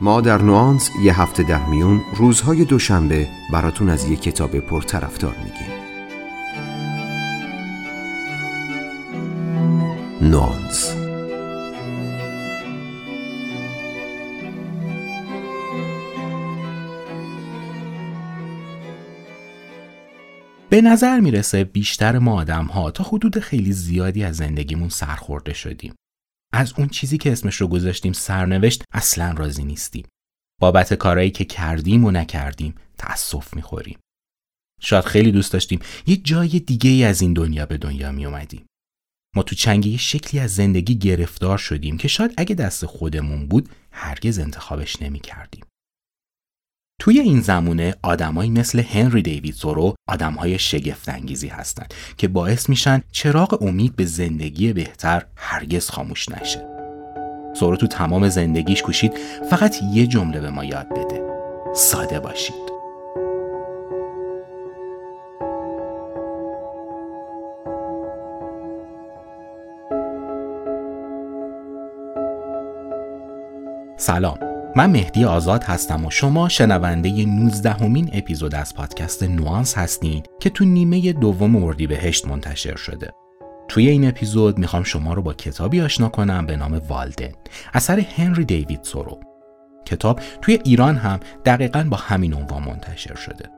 ما در نوانس یه هفته در میون روزهای دوشنبه براتون از یه کتاب پرطرفدار میگیم. نوانس. به نظر میرسه بیشتر ما آدم ها تا حدود خیلی زیادی از زندگیمون سرخورده شدیم. از اون چیزی که اسمش رو گذاشتیم سرنوشت اصلاً راضی نیستیم. بابت کارهایی که کردیم و نکردیم تأسف میخوریم. شاید خیلی دوست داشتیم یه جای دیگه ای از این دنیا به دنیا میومدیم. ما تو چنگه یه شکلی از زندگی گرفتار شدیم که شاید اگه دست خودمون بود هرگز انتخابش نمیکردیم. توی این زمونه آدمایی مثل هنری دیوید تورو آدمهای شگفت انگیزی هستند که باعث میشن چراغ امید به زندگی بهتر هرگز خاموش نشه. تورو تو تمام زندگیش کوشید فقط یه جمله به ما یاد بده: ساده باشید. سلام، من مهدی آزاد هستم و شما شنونده 19مین اپیزود از پادکست نوانس هستین که تو نیمه دوم اردیبهشت منتشر شده. توی این اپیزود میخوام شما رو با کتابی آشنا کنم به نام والدن، اثر هنری دیوید تورو. کتاب توی ایران هم دقیقاً با همین عنوان منتشر شده.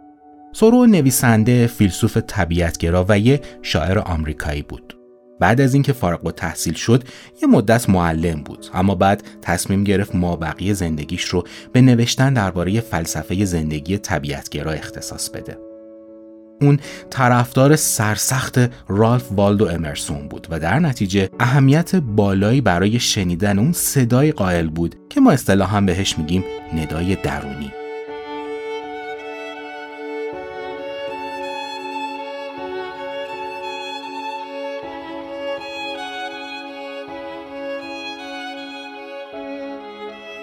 تورو نویسنده، فیلسوف طبیعتگرا و یه شاعر آمریکایی بود. بعد از اینکه فارغ التحصیل شد یه مدت معلم بود، اما بعد تصمیم گرفت مابقی زندگیش رو به نوشتن درباره فلسفه زندگی طبیعتگرا اختصاص بده. اون طرفدار سرسخت رالف والدو امرسون بود و در نتیجه اهمیت بالایی برای شنیدن اون صدای قائل بود که ما اصطلاحاً بهش میگیم ندای درونی.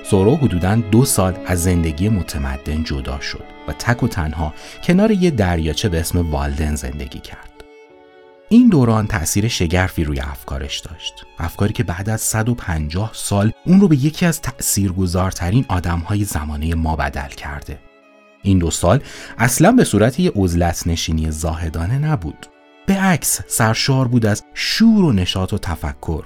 تورو حدوداً 2 سال از زندگی متمدن جدا شد و تک و تنها کنار یه دریاچه به اسم والدن زندگی کرد. این دوران تأثیر شگرفی روی افکارش داشت. افکاری که بعد از 150 سال اون رو به یکی از تأثیرگذارترین آدم‌های زمانه ما بدل کرده. این 2 سال اصلاً به صورت یه عزلت نشینی زاهدانه نبود. به عکس سرشار بود از شور و نشاط و تفکر.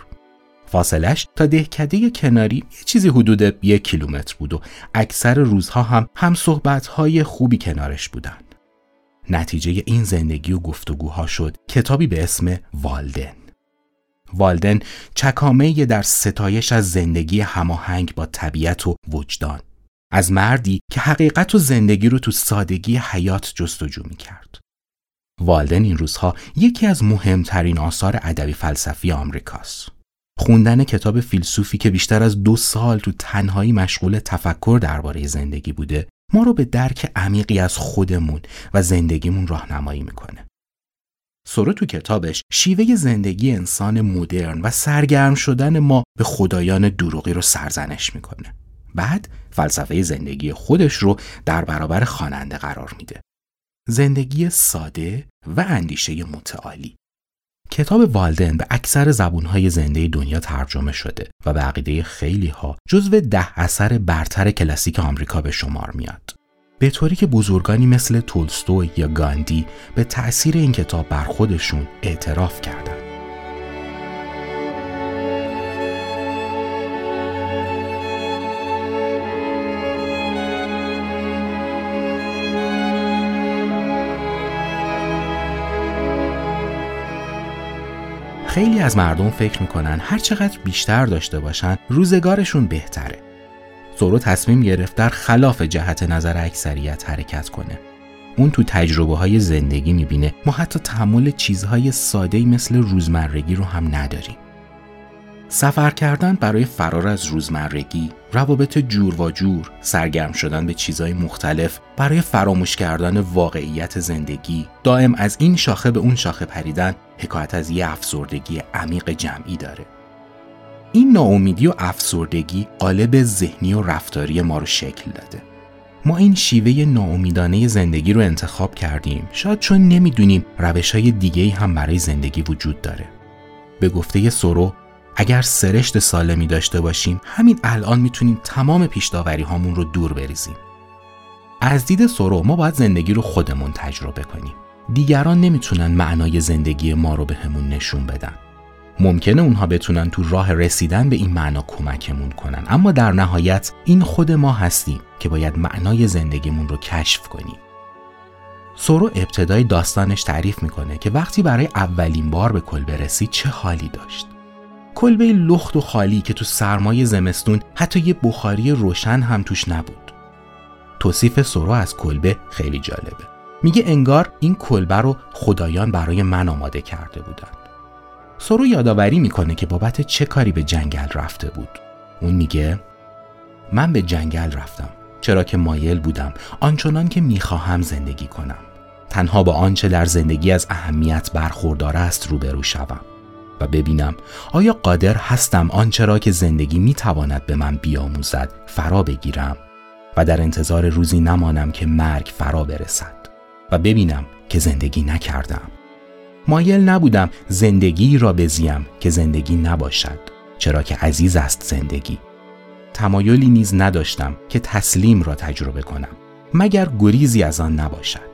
فاصلش تا دهکده کناری یه چیزی حدود 1 کیلومتر بود و اکثر روزها هم صحبت‌های خوبی کنارش بودن. نتیجه این زندگی و گفتگوها شد کتابی به اسم والدن. والدن چکامه‌ای در ستایش از زندگی هماهنگ با طبیعت و وجدان، از مردی که حقیقت و زندگی رو تو سادگی حیات جستجو می‌کرد. والدن این روزها یکی از مهمترین آثار ادبی فلسفی آمریکاست. خوندن کتاب فیلسوفی که بیشتر از 2 سال تو تنهایی مشغول تفکر درباره زندگی بوده، ما رو به درک عمیقی از خودمون و زندگیمون راهنمایی میکنه. تورو تو کتابش شیوه زندگی انسان مدرن و سرگرم شدن ما به خدایان دروغی رو سرزنش میکنه. بعد فلسفه زندگی خودش رو در برابر خواننده قرار میده: زندگی ساده و اندیشه متعالی. کتاب والدن به اکثر زبان‌های زنده دنیا ترجمه شده و به عقیده خیلی‌ها جزو 10 اثر برتر کلاسیک آمریکا به شمار میاد. به طوری که بزرگانی مثل تولستوی یا گاندی به تأثیر این کتاب بر خودشون اعتراف کردند. خیلی از مردم فکر میکنن هر چقدر بیشتر داشته باشن روزگارشون بهتره. تورو تصمیم گرفت در خلاف جهت نظر اکثریت حرکت کنه. اون تو تجربه های زندگی میبینه ما حتی تحمل چیزهای ساده‌ای مثل روزمرگی رو هم نداریم. سفر کردن برای فرار از روزمرگی، روابط جور و جور، سرگرم شدن به چیزهای مختلف برای فراموش کردن واقعیت زندگی، دائم از این شاخه به اون شاخه پریدن، حکایت از یه افسردگی عمیق جمعی داره. این ناامیدی و افسردگی قالب ذهنی و رفتاری ما رو شکل داده. ما این شیوه ناامیدانه زندگی رو انتخاب کردیم، شاید چون نمیدونیم روش‌های دیگه‌ای هم برای زندگی وجود داره. به گفته تورو اگر سرشت سالمی داشته باشیم، همین الان میتونیم تمام پیش داوری هامون رو دور بریزیم. از دید ثرو ما باید زندگی رو خودمون تجربه کنیم. دیگران نمیتونن معنای زندگی ما رو بهمون نشون بدن. ممکنه اونها بتونن تو راه رسیدن به این معنا کمکمون کنن، اما در نهایت این خود ما هستیم که باید معنای زندگیمون رو کشف کنیم. ثرو ابتدای داستانش تعریف میکنه که وقتی برای اولین بار به کلبه رسید چه حالی داشت. کلبه لخت و خالی که تو سرمای زمستون حتی یه بخاری روشن هم توش نبود. توصیف ثرو از کلبه خیلی جالبه. میگه انگار این کلبه رو خدایان برای من آماده کرده بودن. ثرو یادآوری میکنه که بابت چه کاری به جنگل رفته بود. اون میگه من به جنگل رفتم چرا که مایل بودم آنچنان که میخواهم زندگی کنم، تنها با آنچه در زندگی از اهمیت برخوردار است روبرو شوم و ببینم آیا قادر هستم آنچه را که زندگی میتواند به من بیاموزد فرا بگیرم و در انتظار روزی نمانم که مرگ فرا برسد و ببینم که زندگی نکردم. مایل نبودم زندگی را بزیم که زندگی نباشد چرا که عزیز است زندگی. تمایلی نیز نداشتم که تسلیم را تجربه کنم مگر گریزی از آن نباشد.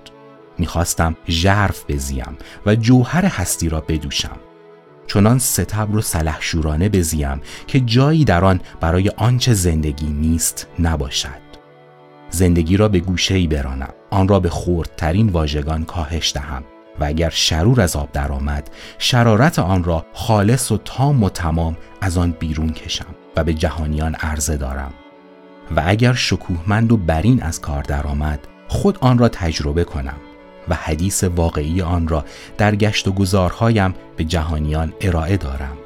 میخواستم ژرف بزیم و جوهر هستی را بدوشم، چنان ستبر و سلحشورانه بزیم که جایی در آن برای آنچه زندگی نیست نباشد. زندگی را به گوشه‌ای برانم، آن را به خردترین واژگان کاهش دهم و اگر شرور از آب در آمد شرارت آن را خالص و تام و تمام از آن بیرون کشم و به جهانیان عرضه دارم و اگر شکوهمند و برین از کار در آمد خود آن را تجربه کنم و حدیث واقعی آن را در گشت و گذارهایم به جهانیان ارائه دارم.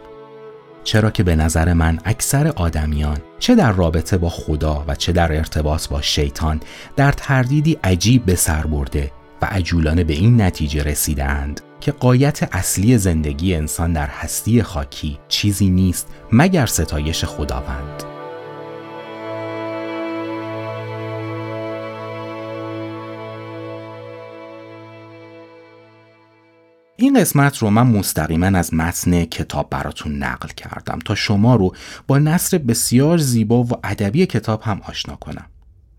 چرا که به نظر من اکثر آدمیان چه در رابطه با خدا و چه در ارتباط با شیطان در تردیدی عجیب به سر برده و عجولانه به این نتیجه رسیدند که غایت اصلی زندگی انسان در هستی خاکی چیزی نیست مگر ستایش خداوند. این قسمت رو من مستقیما از متن کتاب براتون نقل کردم تا شما رو با نثر بسیار زیبا و ادبی کتاب هم آشنا کنم.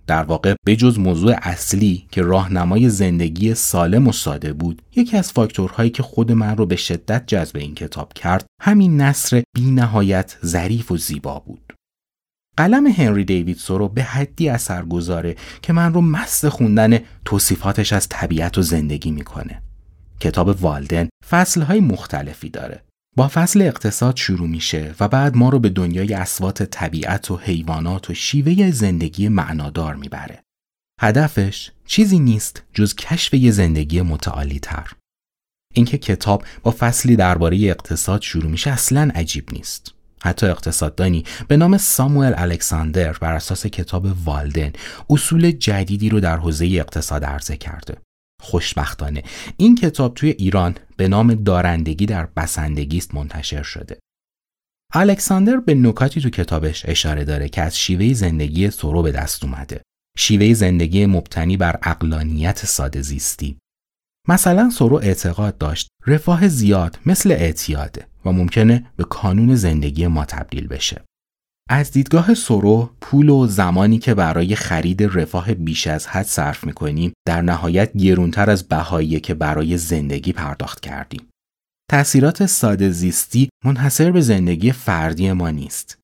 در واقع به جز موضوع اصلی که راهنمای زندگی سالم و ساده بود، یکی از فاکتورهایی که خود من رو به شدت جذب این کتاب کرد همین نثر بی نهایت ظریف و زیبا بود. قلم هنری دیوید ثرو به حدی اثرگذاره که من رو مست خوندن توصیفاتش از طبیعت و زندگی میکنه. کتاب والدن فصل‌های مختلفی داره. با فصل اقتصاد شروع میشه و بعد ما رو به دنیای اصوات طبیعت و حیوانات و شیوه زندگی معنادار میبره. هدفش چیزی نیست جز کشف یه زندگی متعالی تر. اینکه کتاب با فصلی درباره اقتصاد شروع میشه اصلاً عجیب نیست. حتی اقتصاددانی به نام ساموئل الکساندر بر اساس کتاب والدن اصول جدیدی رو در حوزه اقتصاد عرضه کرده. خوشبختانه این کتاب توی ایران به نام دارندگی در بسندگی است منتشر شده. الکساندر به نکاتی تو کتابش اشاره داره که از شیوه زندگی ثرو به دست اومده. شیوه زندگی مبتنی بر عقلانیت ساده زیستی. مثلا ثرو اعتقاد داشت رفاه زیاد مثل اعتیاده و ممکنه به کانون زندگی ما تبدیل بشه. از دیدگاه ثرو پول و زمانی که برای خرید رفاه بیش از حد صرف می‌کنیم در نهایت گرانتر از بهایی که برای زندگی پرداخت کردیم. تأثیرات ساده زیستی منحصر به زندگی فردی ما نیست.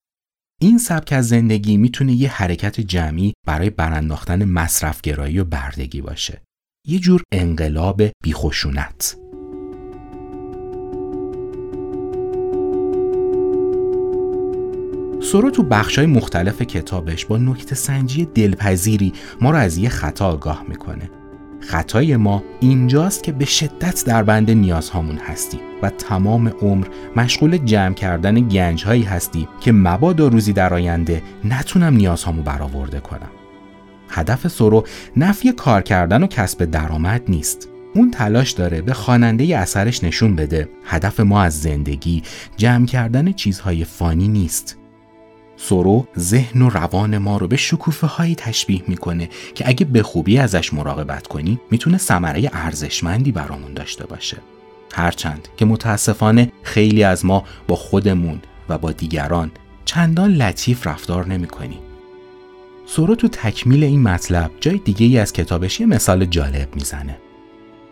این سبک از زندگی میتونه یه حرکت جمعی برای برانداختن مصرف‌گرایی و بردگی باشه. یه جور انقلاب بی‌خشونت. ثرو تو بخش‌های مختلف کتابش با نکته‌سنجی دلپذیری ما را از یه خطا آگاه میکنه. خطای ما اینجاست که به شدت دربند نیازهامون هستیم و تمام عمر مشغول جمع کردن گنج‌هایی هستیم که مبادا روزی در آینده نتونم نیازهامو برآورده کنم. هدف ثرو نفی کار کردن و کسب درآمد نیست. اون تلاش داره به خواننده اثرش نشون بده هدف ما از زندگی جمع کردن چیزهای فانی نیست. ثرو ذهن و روان ما رو به شکوفه‌هایی تشبیه میکنه که اگه به خوبی ازش مراقبت کنی میتونه ثمره ارزشمندی برامون داشته باشه، هرچند که متاسفانه خیلی از ما با خودمون و با دیگران چندان لطیف رفتار نمی کنی. سورو تو تکمیل این مطلب جای دیگه ای از کتابش یه مثال جالب میزنه.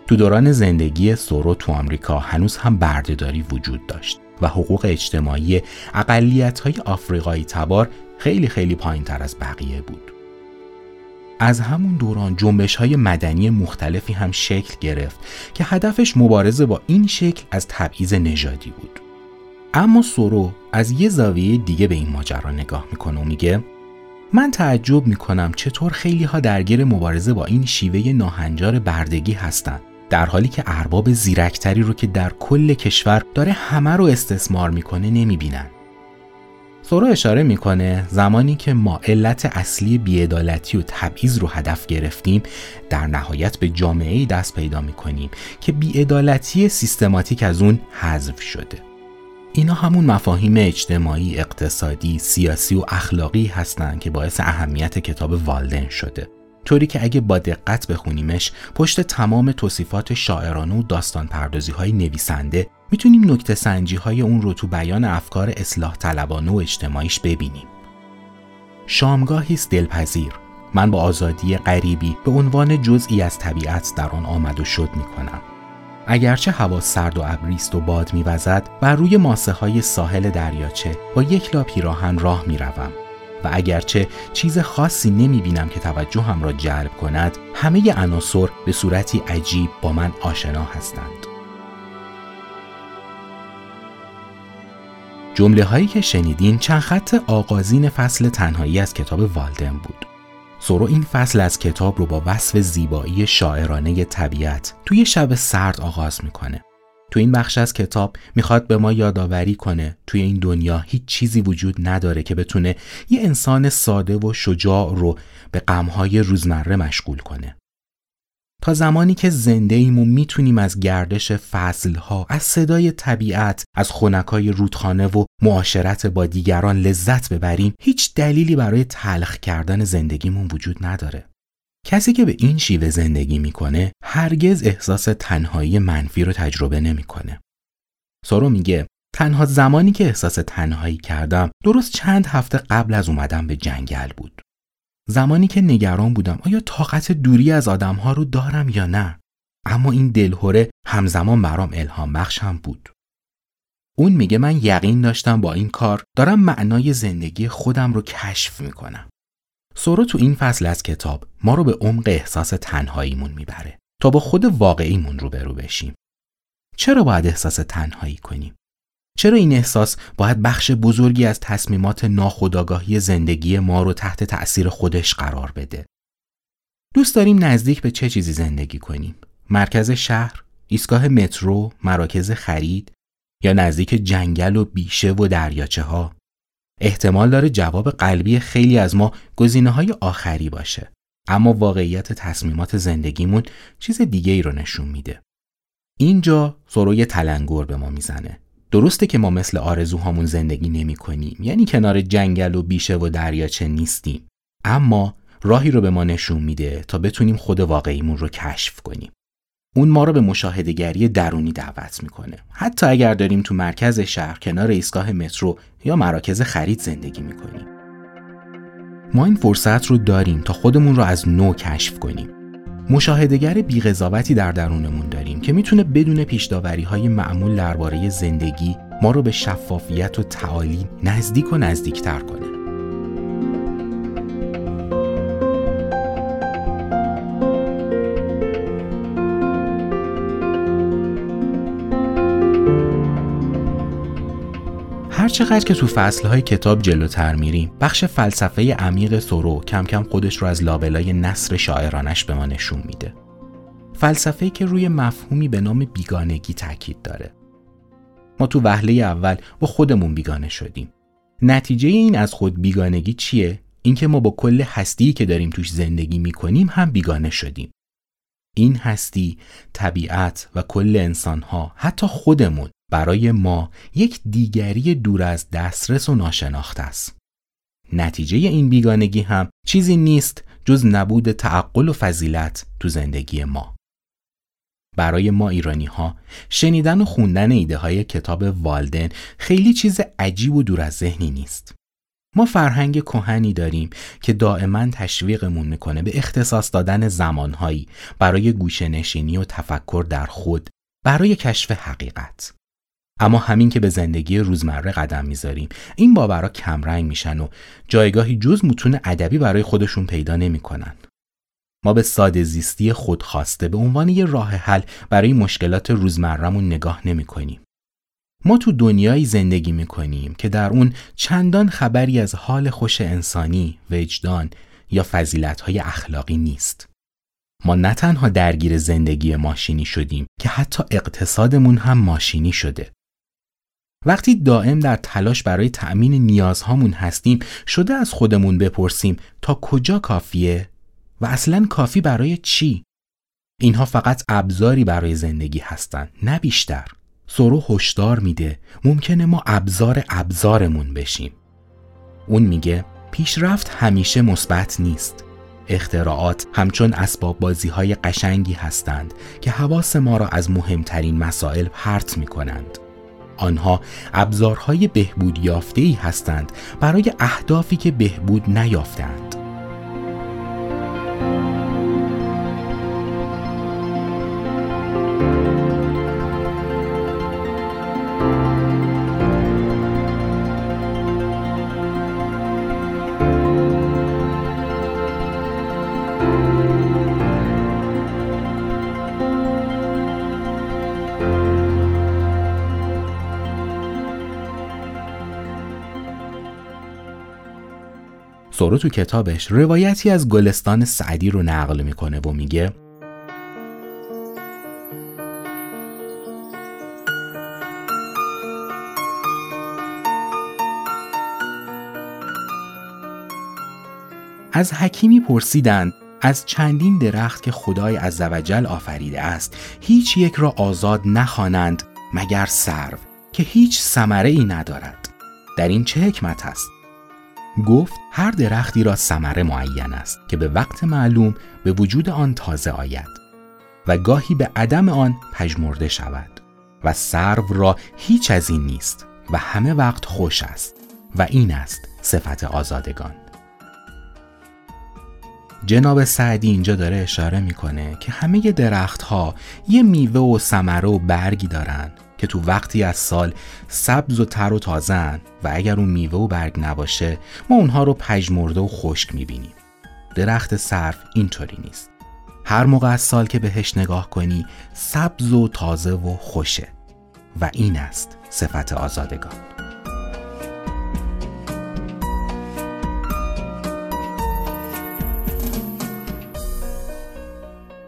تو دوران زندگی سورو تو آمریکا هنوز هم بردهداری وجود داشت و حقوق اجتماعی اقلیت‌های آفریقایی تبار خیلی پایین‌تر از بقیه بود. از همون دوران جنبش‌های مدنی مختلفی هم شکل گرفت که هدفش مبارزه با این شکل از تبعیض نژادی بود. اما سورو از یه زاویه دیگه به این ماجرا نگاه می‌کنه و میگه من تعجب می‌کنم چطور خیلی‌ها درگیر مبارزه با این شیوه ناهنجار بردگی هستند، در حالی که ارباب زیرکتری رو که در کل کشور داره همه رو استثمار می‌کنه نمی‌بینن. سورو اشاره میکنه زمانی که ما علت اصلی بی‌عدالتی و تبعیض رو هدف گرفتیم، در نهایت به جامعه‌ای دست پیدا میکنیم که بی‌عدالتی سیستماتیک از اون حذف شده. اینا همون مفاهیم اجتماعی، اقتصادی، سیاسی و اخلاقی هستن که باعث اهمیت کتاب والدن شده، طوری که اگه با دقت بخونیمش پشت تمام توصیفات شاعرانه و داستان پردازی‌های نویسنده میتونیم نکته سنجی‌های اون رو تو بیان افکار اصلاح طلبانه و اجتماعیش ببینیم. شامگاهی است دلپذیر، من با آزادی غریبی به عنوان جزئی از طبیعت در آن آمد و شد میکنم. اگرچه هوا سرد و ابریست و باد میوزد و روی ماسه‌های ساحل دریاچه با یک لا پیراهن راه میروم و اگرچه چیز خاصی نمیبینم که توجهم را جلب کند، همه عناصر به صورتی عجیب با من آشنا هستند. جمله هایی که شنیدین چند خط آغازین فصل تنهایی از کتاب والدن بود. سورو این فصل از کتاب رو با وصف زیبایی شاعرانه طبیعت توی شب سرد آغاز میکنه. توی این بخش از کتاب میخواد به ما یادآوری کنه توی این دنیا هیچ چیزی وجود نداره که بتونه یه انسان ساده و شجاع رو به غمهای روزمره مشغول کنه. تا زمانی که زنده ایم و میتونیم از گردش فصلها، از صدای طبیعت، از خنکای رودخانه و معاشرت با دیگران لذت ببریم، هیچ دلیلی برای تلخ کردن زندگیمون وجود نداره. کسی که به این شیوه زندگی میکنه هرگز احساس تنهایی منفی رو تجربه نمیکنه. سورو میگه تنها زمانی که احساس تنهایی کردم درست چند هفته قبل از اومدم به جنگل بود. زمانی که نگران بودم آیا طاقت دوری از آدم‌ها رو دارم یا نه، اما این دلهره همزمان برام الهام بخش هم بود. اون میگه من یقین داشتم با این کار دارم معنای زندگی خودم رو کشف میکنم. سورو تو این فصل از کتاب ما رو به عمق احساس تنهاییمون میبره تا با خود واقعیمون روبرو بشیم. چرا باید احساس تنهایی کنیم؟ چرا این احساس باید بخش بزرگی از تصمیمات ناخودآگاهی زندگی ما رو تحت تأثیر خودش قرار بده؟ دوست داریم نزدیک به چه چیزی زندگی کنیم؟ مرکز شهر، ایستگاه مترو، مراکز خرید، یا نزدیک جنگل و بیشه و دریاچه ها؟ احتمال داره جواب قلبی خیلی از ما گزینه‌های آخری باشه، اما واقعیت تصمیمات زندگیمون چیز دیگه ای رو نشون میده. اینجا سورو تلنگر به ما میزنه. درسته که ما مثل آرزوهامون زندگی نمی کنیم، یعنی کنار جنگل و بیشه و دریاچه نیستیم، اما راهی رو به ما نشون میده تا بتونیم خود واقعیمون رو کشف کنیم. اون ما رو به مشاهده‌گری درونی دعوت میکنه، حتی اگر داریم تو مرکز شهر کنار ایستگاه مترو یا مراکز خرید زندگی میکنیم. ما این فرصت رو داریم تا خودمون رو از نو کشف کنیم. مشاهده‌گر بی‌قضاوتی در درونمون داریم که میتونه بدون پیش‌داوری‌های معمول درباره زندگی ما رو به شفافیت و تعالی نزدیک و نزدیک‌تر کنه. هرچقدر که تو فصلهای کتاب جلوتر میریم، بخش فلسفه عمیق سورو کم کم خودش رو از لابلای نثر شاعرانش به ما نشون میده. فلسفه‌ای که روی مفهومی به نام بیگانگی تاکید داره. ما تو وهله اول با خودمون بیگانه شدیم. نتیجه این از خود بیگانگی چیه؟ اینکه ما با کل هستی که داریم توش زندگی میکنیم هم بیگانه شدیم. این هستی، طبیعت و کل انسانها، حتی خودمون، برای ما یک دیگری دور از دسترس و ناشناخته است. نتیجه این بیگانگی هم چیزی نیست جز نبود تعقل و فضیلت تو زندگی ما. برای ما ایرانی‌ها شنیدن و خوندن ایده‌های کتاب والدن خیلی چیز عجیب و دور از ذهنی نیست. ما فرهنگ کهنی داریم که دائما تشویقمون میکنه به اختصاص دادن زمانهایی برای گوشه‌نشینی و تفکر در خود، برای کشف حقیقت. اما همین که به زندگی روزمره قدم میذاریم، این باورها کمرنگ میشن و جایگاهی جز متون ادبی برای خودشون پیدا نمیکنن. ما به ساده زیستی خودخواسته به عنوان یه راه حل برای مشکلات روزمره‌مون نگاه نمی‌کنیم. ما تو دنیایی زندگی می‌کنیم که در اون چندان خبری از حال خوش انسانی، وجدان یا فضیلت‌های اخلاقی نیست. ما نه تنها درگیر زندگی ماشینی شدیم که حتی اقتصادمون هم ماشینی شده. وقتی دائم در تلاش برای تأمین نیازهامون هستیم، شده از خودمون بپرسیم تا کجا کافیه؟ و اصلاً کافی برای چی؟ اینها فقط ابزاری برای زندگی هستند، نه بیشتر. سرو هشدار میده ممکنه ما ابزارمون بشیم. اون میگه پیشرفت همیشه مثبت نیست. اختراعات همچون اسباب بازی‌های قشنگی هستند که حواس ما را از مهمترین مسائل پرت میکنند. آنها ابزارهای بهبود یافته‌ای هستند برای اهدافی که بهبود نیافتند. سورو تو کتابش روایتی از گلستان سعدی رو نقل میکنه و میگه از حکیمی پرسیدند از چندین درخت که خدای عزوجل آفریده است هیچ یک را آزاد نخوانند مگر سرو که هیچ ثمره‌ای ندارد. در این چه حکمت است؟ گفت هر درختی را ثمره معین است که به وقت معلوم به وجود آن تازه آید و گاهی به عدم آن پژمرده شود و سرو را هیچ از این نیست و همه وقت خوش است و این است صفت آزادگان. جناب سعدی اینجا داره اشاره میکنه که همه درختها یه میوه و ثمره و برگی دارن که تو وقتی از سال سبز و تر و تازه‌اند و اگر اون میوه و برگ نباشه ما اونها رو پژمرده و خشک میبینیم. درخت سرو اینطوری نیست. هر موقع از سال که بهش نگاه کنی سبز و تازه و خوشه و این است صفت آزادگان.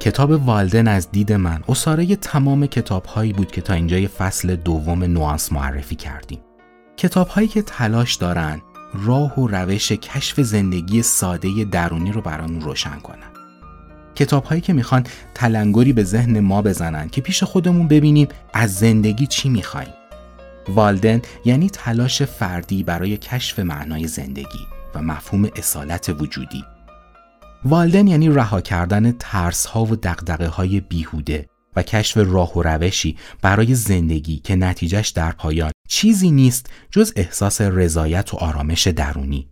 کتاب والدن از دید من اساره تمام کتاب‌هایی بود که تا اینجای فصل دوم نوانس معرفی کردیم. کتاب‌هایی که تلاش دارن راه و روش کشف زندگی ساده درونی رو برامون روشن کنن. کتاب‌هایی که میخوان تلنگری به ذهن ما بزنن که پیش خودمون ببینیم از زندگی چی میخوایم. والدن یعنی تلاش فردی برای کشف معنای زندگی و مفهوم اصالت وجودی. والدن یعنی رها کردن ترس‌ها و دغدغه‌های بیهوده و کشف راه و روشی برای زندگی که نتیجهش در پایان چیزی نیست جز احساس رضایت و آرامش درونی.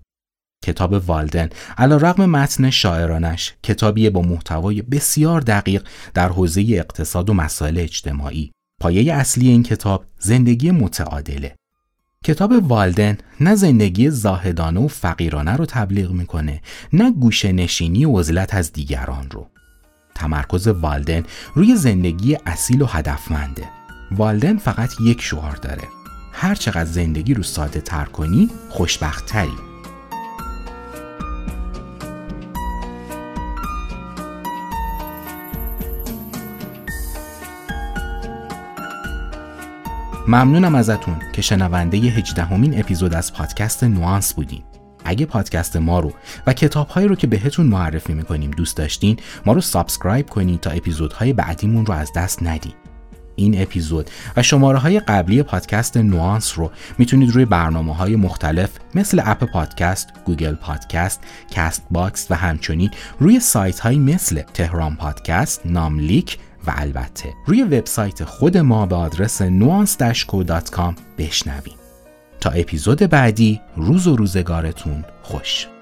کتاب والدن علی‌رغم متن شاعرانش کتابی با محتوای بسیار دقیق در حوزه اقتصاد و مسائل اجتماعی. پایه اصلی این کتاب زندگی متعادله. کتاب والدن نه زندگی زاهدانه و فقیرانه رو تبلیغ میکنه، نه گوشه نشینی و عزلت از دیگران رو. تمرکز والدن روی زندگی اصیل و هدفمنده. والدن فقط یک شعار داره: هر چقدر زندگی رو ساده تر کنی، خوشبخت تری. ممنونم ازتون که شنونده 18مین اپیزود از پادکست نوانس بودین. اگه پادکست ما رو و کتاب‌هایی رو که بهتون معرفی می‌کنیم دوست داشتین، ما رو سابسکرایب کنین تا اپیزودهای بعدیمون رو از دست ندین. این اپیزود و شماره‌های قبلی پادکست نوانس رو میتونید روی برنامه‌های مختلف مثل اپ پادکست، گوگل پادکست، کاست باکس و همچنین روی سایت‌هایی مثل تهران پادکست، ناملیک و البته روی وبسایت خود ما به آدرس nuance-co.com بشنویم. تا اپیزود بعدی، روز و روزگارتون خوش.